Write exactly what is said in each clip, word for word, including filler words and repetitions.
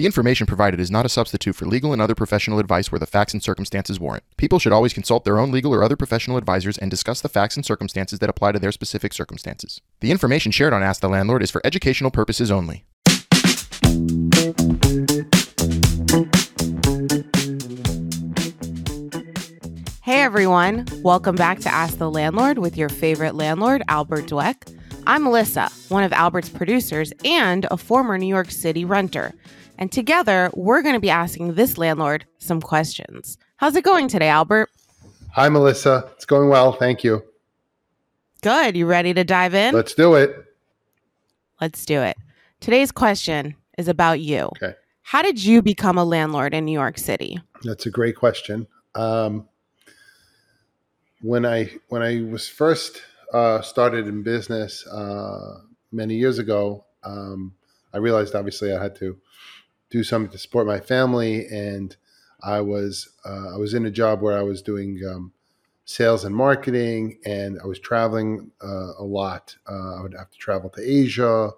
The information provided is not a substitute for legal and other professional advice where the facts and circumstances warrant. People should always consult their own legal or other professional advisors and discuss the facts and circumstances that apply to their specific circumstances. The information shared on Ask the Landlord is for educational purposes only. Hey everyone, welcome back to Ask the Landlord with your favorite landlord, Albert Dweck. I'm Melissa, one of Albert's producers and a former New York City renter. And together, we're going to be asking this landlord some questions. How's it going today, Albert? Hi, Melissa. It's going well. Thank you. Good. You ready to dive in? Let's do it. Let's do it. Today's question is about you. Okay. How did you become a landlord in New York City? That's a great question. Um, When I when I was first uh, started in business uh, many years ago, um, I realized obviously I had to do something to support my family, and I was uh, I was in a job where I was doing um, sales and marketing, and I was traveling uh, a lot. Uh, I would have to travel to Asia.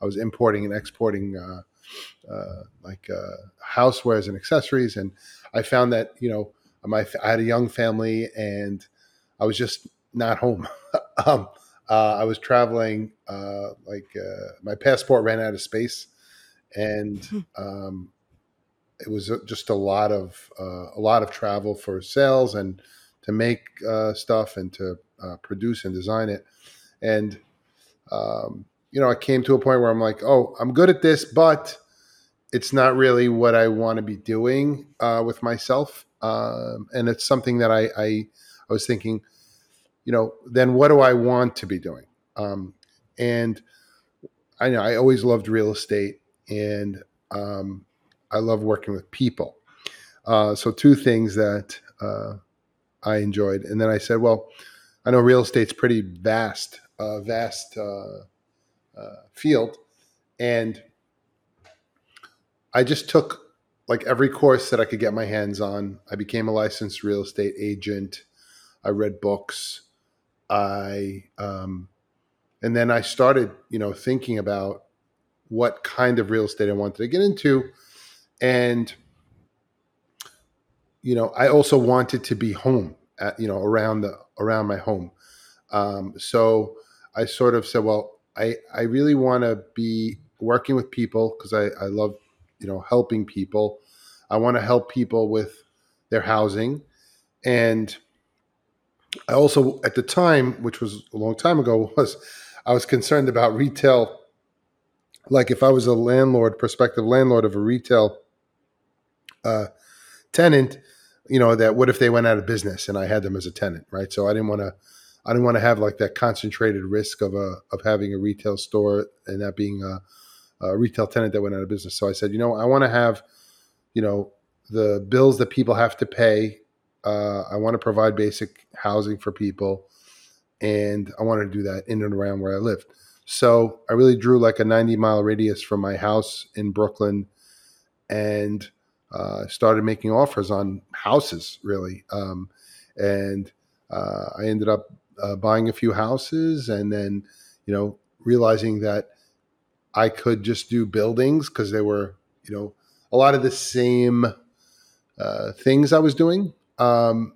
I was importing and exporting uh, uh, like uh, housewares and accessories, and I found that you know my I had a young family and I was just not home. um, uh, I was traveling, uh, like uh, my passport ran out of space, and um, it was just a lot of uh, a lot of travel for sales and to make uh, stuff and to uh, produce and design it. And um, you know, I came to a point where I'm like, oh, I'm good at this, but it's not really what I want to be doing uh, with myself. Um, and it's something that I, I I was thinking. You know, then what do I want to be doing? Um, and I know I always loved real estate, and um, I love working with people. Uh, so two things that uh, I enjoyed, and then I said, well, I know real estate's pretty vast, uh, vast uh, uh, field, and I just took like every course that I could get my hands on. I became a licensed real estate agent. I read books. I, um, and then I started, you know, thinking about what kind of real estate I wanted to get into. And, you know, I also wanted to be home at, you know, around the, around my home. Um, so I sort of said, well, I, I really want to be working with people because I, I love, you know, helping people. I want to help people with their housing. And I also, at the time, which was a long time ago, was I was concerned about retail. Like if I was a landlord, prospective landlord of a retail uh, tenant, you know, that what if they went out of business and I had them as a tenant, right? So I didn't want to, I didn't want to have like that concentrated risk of a of having a retail store and that being a a retail tenant that went out of business. So I said, you know, I want to have, you know, the bills that people have to pay. Uh, I want to provide basic housing for people. And I wanted to do that in and around where I lived. So I really drew like a ninety mile radius from my house in Brooklyn, and uh, started making offers on houses really. Um, and uh, I ended up uh, buying a few houses, and then, you know, realizing that I could just do buildings because they were, you know, a lot of the same uh, things I was doing um,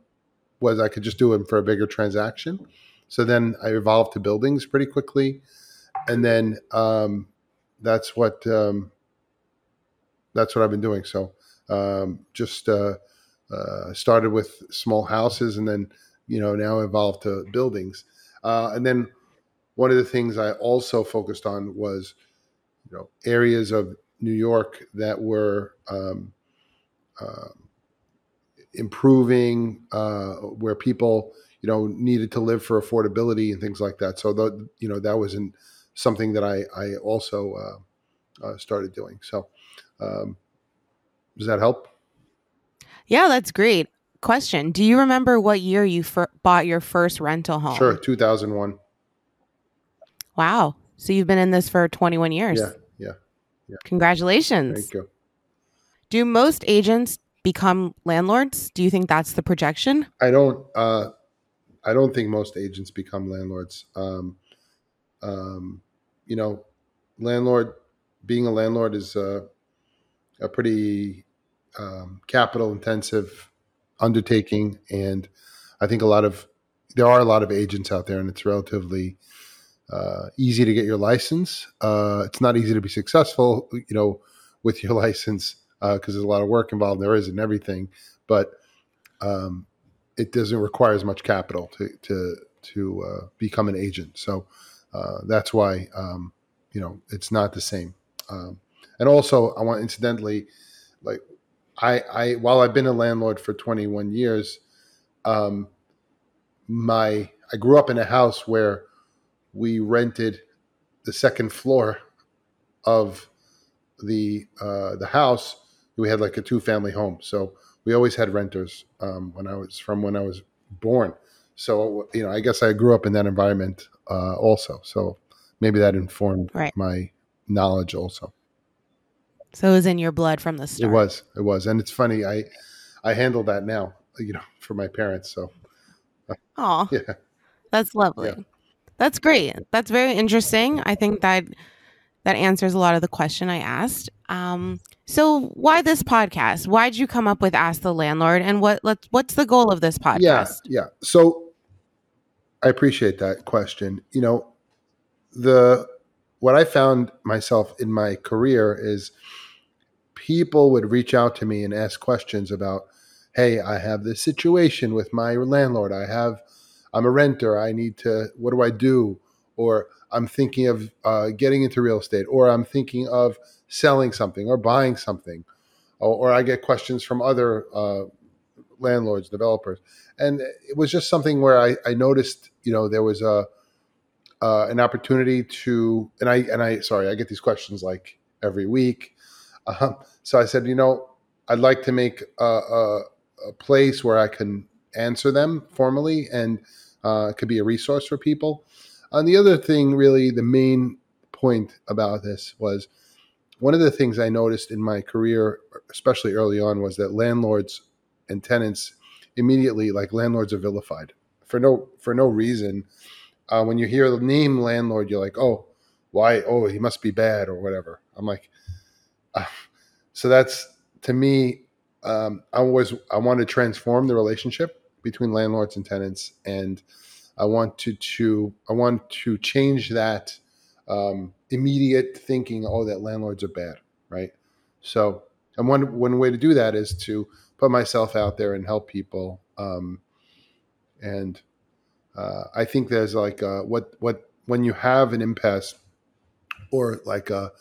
was I could just do them for a bigger transaction. So then I evolved to buildings pretty quickly. And then um, that's what um, that's what I've been doing. So um, just uh, uh, started with small houses, and then, you know, now evolved to buildings. Uh, and then one of the things I also focused on was, you know, areas of New York that were um, uh, improving, uh, where people, you know, needed to live for affordability and things like that. So, the, you know, that wasn't something that I, I also uh, uh, started doing. So um, does that help? Yeah, that's great. Question. Do you remember what year you fir- bought your first rental home? Sure. two thousand one. Wow. So you've been in this for twenty-one years. Yeah, yeah, yeah. Congratulations. Thank you. Do most agents become landlords? Do you think that's the projection? I don't. Uh, I don't think most agents become landlords. Um, um, you know, landlord being a landlord is uh, a pretty um, capital intensive undertaking. And I think a lot of, there are a lot of agents out there, and it's relatively uh, easy to get your license. Uh, it's not easy to be successful, you know, with your license, because uh, there's a lot of work involved. There is in everything, but um, it doesn't require as much capital to, to, to uh, become an agent. So uh, that's why, um, you know, it's not the same. Um, and also I want, incidentally, like I, I, while I've been a landlord for twenty-one years, um, my, I grew up in a house where we rented the second floor of the, uh, the house. We had like a two family home. So we always had renters, um, when I was from when I was born. So, you know, I guess I grew up in that environment, uh, also. So maybe that informed right. my knowledge also. So it was in your blood from the start. It was, it was. And it's funny. I, I handle that now, you know, for my parents. So, oh, yeah, that's lovely. Yeah. That's great. That's very interesting. I think that that answers a lot of the question I asked. Um, so why this podcast? Why did you come up with Ask the Landlord? And what let's, what's the goal of this podcast? Yeah, yeah. So I appreciate that question. You know, the what I found myself in my career is people would reach out to me and ask questions about, hey, I have this situation with my landlord. I have I'm a renter. I need to, what do I do? Or I'm thinking of uh, getting into real estate, or I'm thinking of selling something or buying something, or, or I get questions from other uh, landlords, developers. And it was just something where I, I noticed, you know, there was a, uh, an opportunity to, and I, and I, sorry, I get these questions like every week. Uh, so I said, you know, I'd like to make a, a, a place where I can answer them formally, and uh, it could be a resource for people. And the other thing, really, the main point about this was one of the things I noticed in my career, especially early on, was that landlords and tenants immediately, like landlords are vilified for no for no reason. Uh, when you hear the name landlord, you're like, oh, why? Oh, he must be bad or whatever. I'm like, uh, so that's to me. Um, I was I want to transform the relationship between landlords and tenants, and I want to, to I want to change that um, immediate thinking. Oh, that landlords are bad, right? So, and one one way to do that is to put myself out there and help people. Um, and uh, I think there's like a, what what when you have an impasse or like a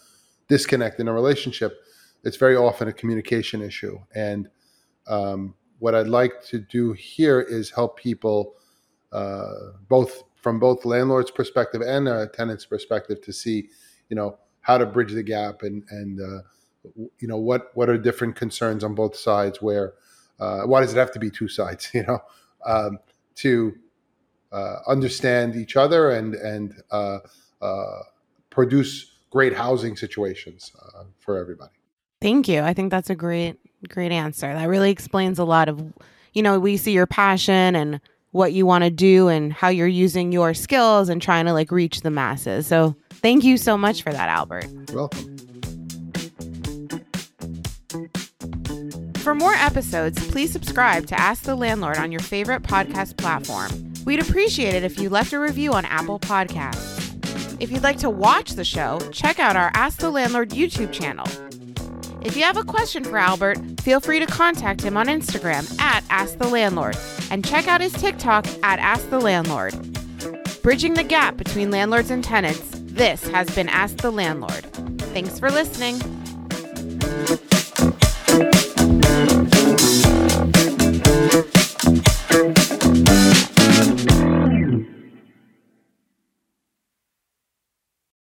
disconnect in a relationship, it's very often a communication issue. And um, what I'd like to do here is help people. Uh, both from both landlord's perspective and a tenant's perspective to see, you know, how to bridge the gap and, and uh, you know, what, what are different concerns on both sides where, uh, why does it have to be two sides, you know, um, to uh, understand each other and, and uh, uh, produce great housing situations uh, for everybody. Thank you. I think that's a great, great answer. That really explains a lot of, you know, we see your passion and what you want to do and how you're using your skills and trying to like reach the masses. So thank you so much for that, Albert. You're welcome. For more episodes, please subscribe to Ask the Landlord on your favorite podcast platform. We'd appreciate it if you left a review on Apple Podcasts. If you'd like to watch the show, check out our Ask the Landlord YouTube channel. If you have a question for Albert, feel free to contact him on Instagram at Ask the Landlord and check out his TikTok at Ask the Landlord. Bridging the gap between landlords and tenants, this has been Ask the Landlord. Thanks for listening.